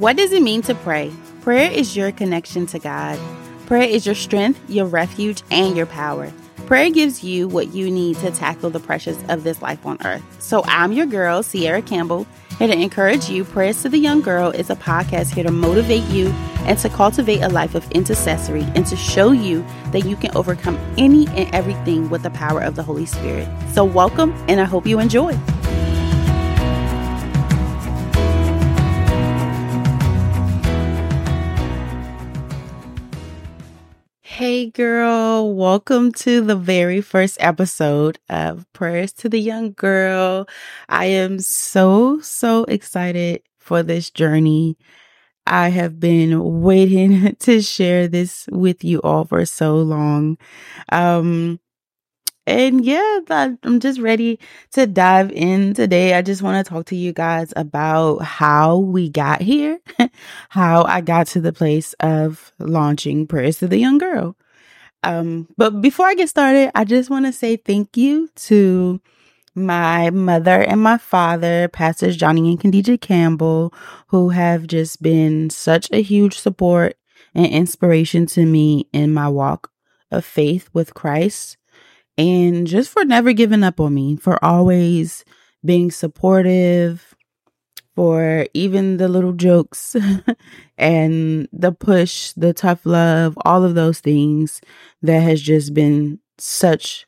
What does it mean to pray? Prayer is your connection to God. Prayer is your strength, your refuge, and your power. Prayer gives you what you need to tackle the pressures of this life on earth. So I'm your girl, Sierra Campbell, here to encourage you. Prayers to the Young Girl is a podcast here to motivate you and to cultivate a life of intercessory and to show you that you can overcome any and everything with the power of the Holy Spirit. So welcome, and I hope you enjoy. Hey girl, welcome to the very first episode of Prayers to the Young Girl. I am so excited for this journey. I have been waiting to share this with you all for so long. And yeah, I'm just ready to dive in today. I just want to talk to you guys about how we got here, how I got to the place of launching Prayers to the Young Girl. But before I get started, I just want to say thank you to my mother and my father, Pastors Johnny and Kandija Campbell, who have just been such a huge support and inspiration to me in my walk of faith with Christ. And just for never giving up on me, for always being supportive, for even the little jokes and the push, the tough love, all of those things that has just been such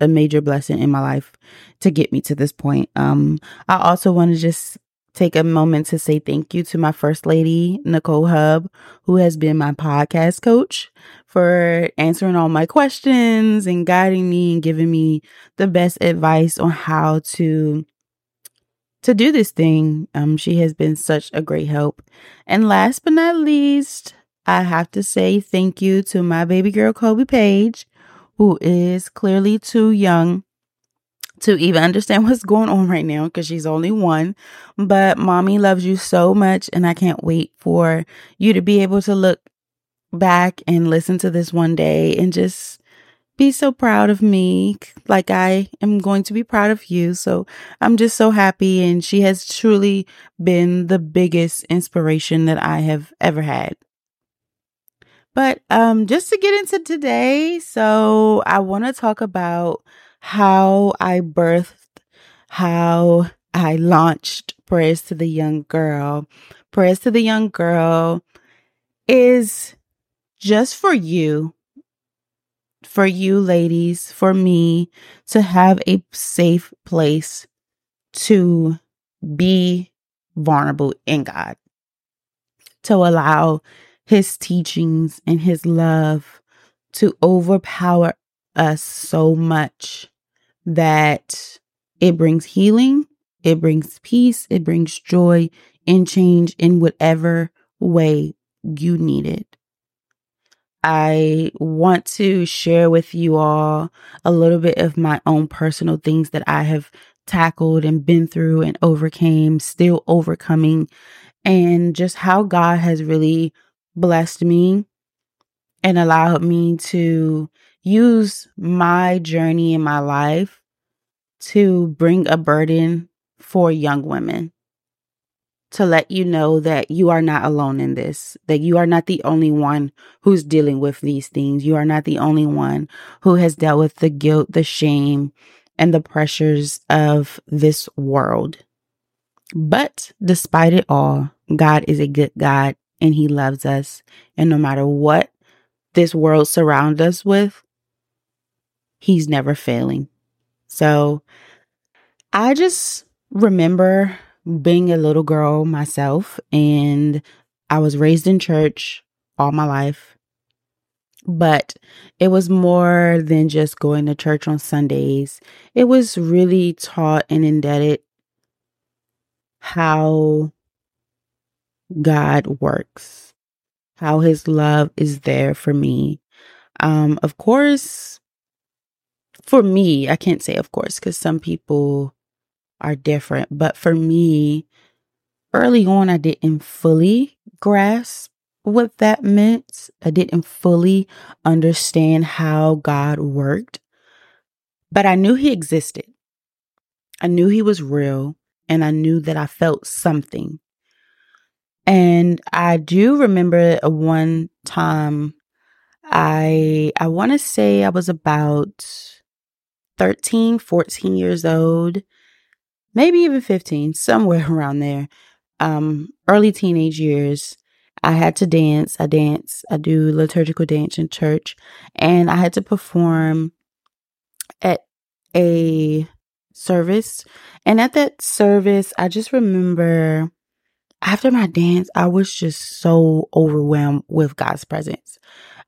a major blessing in my life to get me to this point. I also want to just take a moment to say thank you to my first lady, Nicole Hub, who has been my podcast coach, for answering all my questions and guiding me and giving me the best advice on how to do this thing. She has been such a great help. And last but not least, I have to say thank you to my baby girl, Kobe Paige, who is clearly too young to even understand what's going on right now because she's only one. But mommy loves you so much, and I can't wait for you to be able to look back and listen to this one day and just be so proud of me like I am going to be proud of you. So I'm just so happy, and she has truly been the biggest inspiration that I have ever had. But just to get into today, so I want to talk about how I birthed, how I launched Prayers to the Young Girl. Prayers to the Young Girl is just for you ladies, for me to have a safe place to be vulnerable in God, to allow His teachings and His love to overpower us so much that it brings healing, it brings peace, it brings joy and change in whatever way you need it. I want to share with you all a little bit of my own personal things that I have tackled and been through and overcame, still overcoming, and just how God has really blessed me and allowed me to use my journey in my life to bring a burden for young women, to let you know that you are not alone in this, that you are not the only one who's dealing with these things. You are not the only one who has dealt with the guilt, the shame, and the pressures of this world. But despite it all, God is a good God, and He loves us. And no matter what this world surrounds us with, He's never failing. So I just remember being a little girl myself, and I was raised in church all my life, but it was more than just going to church on Sundays. It was really taught and indebted how God works, how His love is there for me. Of course, for me, I can't say of course, because some people are different. But for me, early on, I didn't fully grasp what that meant. I didn't fully understand how God worked. But I knew He existed. I knew He was real, and I knew that I felt something. And I do remember one time, I want to say I was about 13, 14 years old, maybe even 15, somewhere around there. Early teenage years, I had to dance. I do liturgical dance in church, and I had to perform at a service. And at that service, I just remember after my dance, I was just so overwhelmed with God's presence.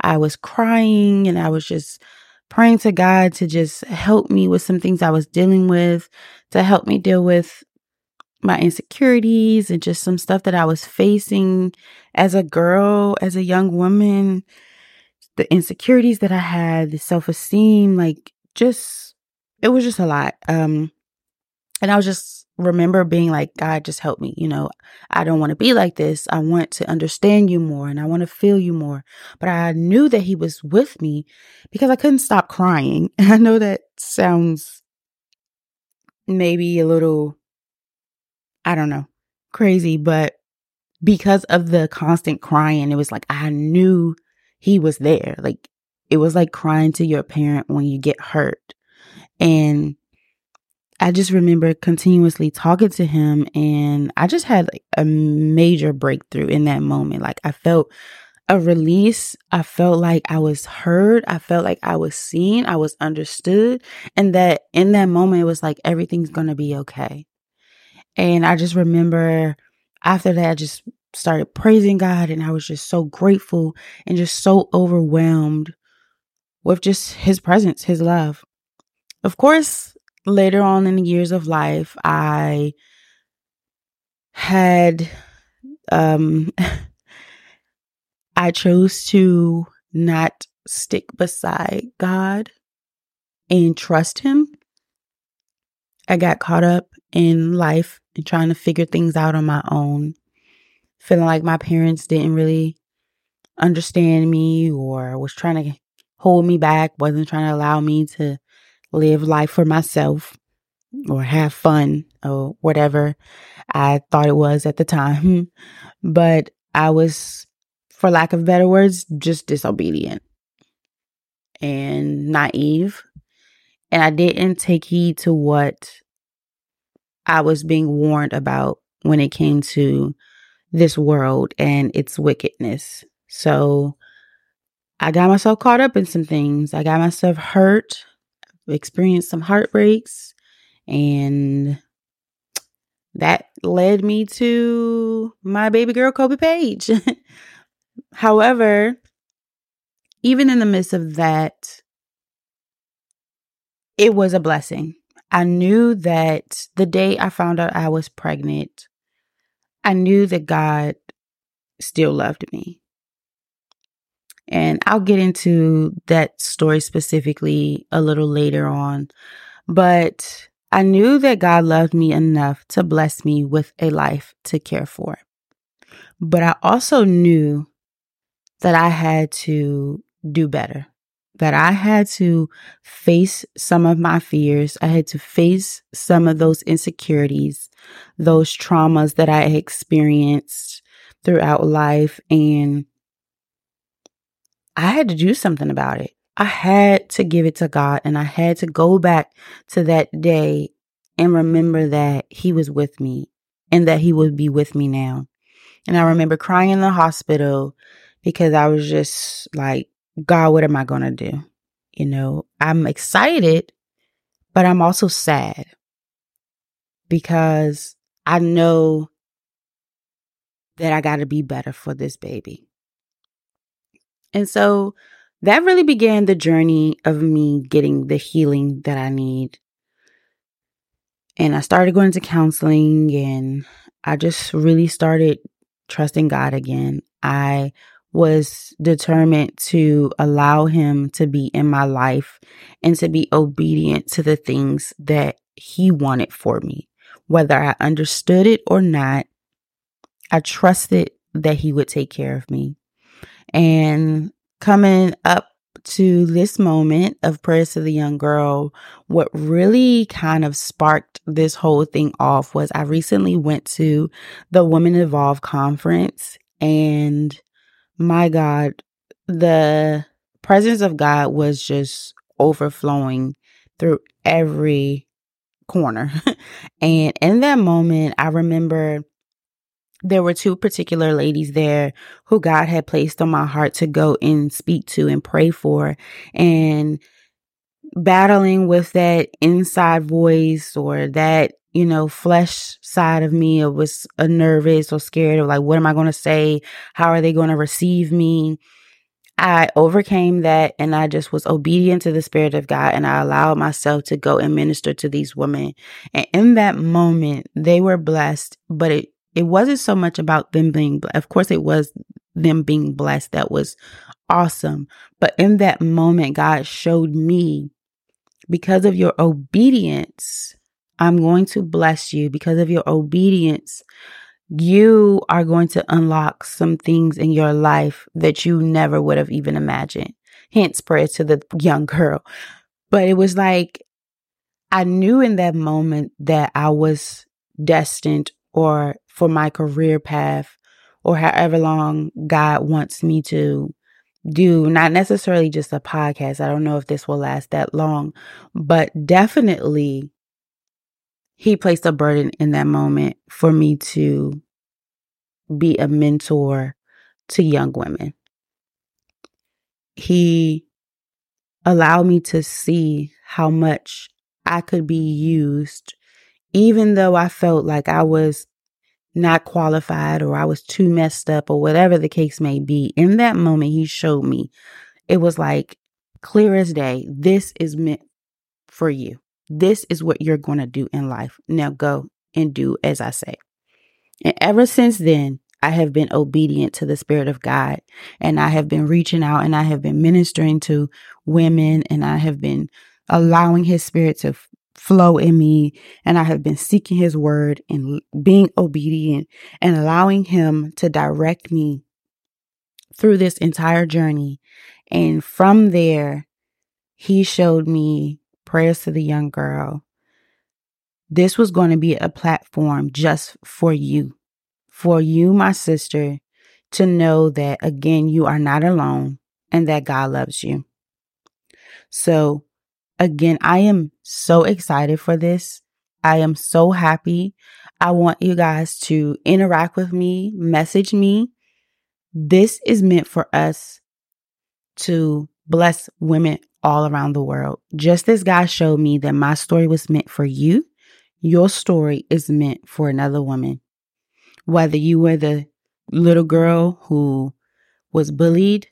I was crying and I was just praying to God to just help me with some things I was dealing with, to help me deal with my insecurities and just some stuff that I was facing as a girl, as a young woman, the insecurities that I had, the self-esteem, it was just a lot. And I was just remember being like, God, just help me. You know, I don't want to be like this. I want to understand you more and I want to feel you more. But I knew that he was with me because I couldn't stop crying. And I know that sounds maybe a little, I don't know, crazy, but because of the constant crying, it was like, I knew he was there. Like, it was like crying to your parent when you get hurt. And I just remember continuously talking to him, and I just had like a major breakthrough in that moment. Like, I felt a release. I felt like I was heard. I felt like I was seen. I was understood. And that in that moment, it was like, everything's going to be okay. And I just remember after that, I just started praising God, and I was just so grateful and just so overwhelmed with just his presence, his love. Of course, later on in the years of life, I had, I chose to not stick beside God and trust him. I got caught up in life and trying to figure things out on my own, feeling like my parents didn't really understand me or was trying to hold me back, wasn't trying to allow me to live life for myself or have fun or whatever I thought it was at the time. But I was, for lack of better words, just disobedient and naive. And I didn't take heed to what I was being warned about when it came to this world and its wickedness. So I got myself caught up in some things. I got myself hurt, experienced some heartbreaks, and that led me to my baby girl, Kobe Paige. However, even in the midst of that, it was a blessing. I knew that the day I found out I was pregnant, I knew that God still loved me. And I'll get into that story specifically a little later on. But I knew that God loved me enough to bless me with a life to care for. But I also knew that I had to do better, that I had to face some of my fears. I had to face some of those insecurities, those traumas that I experienced throughout life, and I had to do something about it. I had to give it to God, and I had to go back to that day and remember that he was with me and that he would be with me now. And I remember crying in the hospital because I was just like, God, what am I going to do? You know, I'm excited, but I'm also sad because I know that I got to be better for this baby. And so that really began the journey of me getting the healing that I need. And I started going to counseling, and I just really started trusting God again. I was determined to allow him to be in my life and to be obedient to the things that he wanted for me. Whether I understood it or not, I trusted that he would take care of me. And coming up to this moment of Prayers to the Young Girl, what really kind of sparked this whole thing off was I recently went to the Women Evolve Conference, and my God, the presence of God was just overflowing through every corner. And in that moment, I remember there were two particular ladies there who God had placed on my heart to go and speak to and pray for, and battling with that inside voice or that, you know, flesh side of me. I was nervous or scared of like, what am I going to say? How are they going to receive me? I overcame that, and I just was obedient to the Spirit of God, and I allowed myself to go and minister to these women. And in that moment, they were blessed, but it wasn't so much about them being, of course it was them being blessed. That was awesome. But in that moment, God showed me, because of your obedience, I'm going to bless you. Because of your obedience, you are going to unlock some things in your life that you never would have even imagined. Hence, Prayers to the Young Girl. But it was like, I knew in that moment that I was destined or for my career path, or however long God wants me to do, not necessarily just a podcast. I don't know if this will last that long, but definitely He placed a burden in that moment for me to be a mentor to young women. He allowed me to see how much I could be used, even though I felt like I was not qualified or I was too messed up or whatever the case may be. In that moment, He showed me, it was like clear as day, this is meant for you. This is what you're going to do in life. Now go and do as I say. And ever since then, I have been obedient to the Spirit of God, and I have been reaching out, and I have been ministering to women, and I have been allowing His Spirit to flow in me, and I have been seeking His word and being obedient and allowing Him to direct me through this entire journey. And from there, He showed me Prayers to the Young Girl. This was going to be a platform just for you, my sister, to know that, again, you are not alone and that God loves you. So again, I am so excited for this. I am so happy. I want you guys to interact with me, message me. This is meant for us to bless women all around the world. Just as God showed me that my story was meant for you, your story is meant for another woman. Whether you were the little girl who was bullied,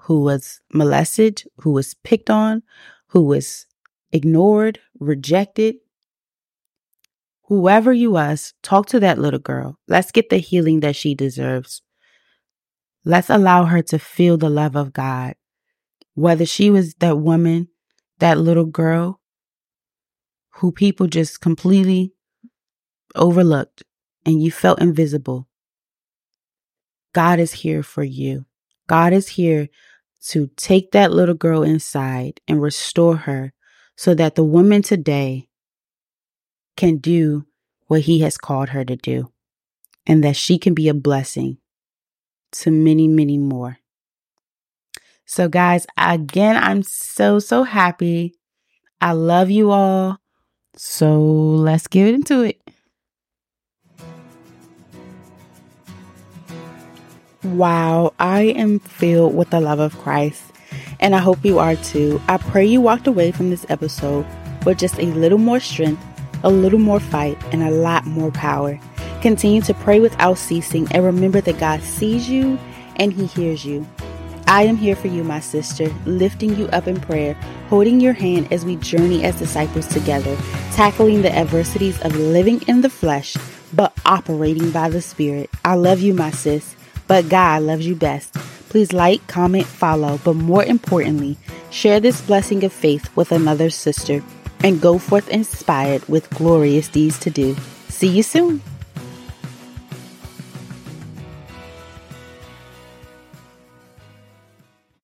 who was molested, who was picked on, who was ignored, rejected, whoever you was, talk to that little girl. Let's get the healing that she deserves. Let's allow her to feel the love of God. Whether she was that woman, that little girl who people just completely overlooked and you felt invisible, God is here for you. God is here to take that little girl inside and restore her so that the woman today can do what He has called her to do, and that she can be a blessing to many, many more. So guys, again, I'm so happy. I love you all. So let's get into it. Wow, I am filled with the love of Christ, and I hope you are too. I pray you walked away from this episode with just a little more strength, a little more fight, and a lot more power. Continue to pray without ceasing, and remember that God sees you and He hears you. I am here for you, my sister, lifting you up in prayer, holding your hand as we journey as disciples together, tackling the adversities of living in the flesh, but operating by the Spirit. I love you, my sis. But God loves you best. Please like, comment, follow, but more importantly, share this blessing of faith with another sister, and go forth inspired with glorious deeds to do. See you soon.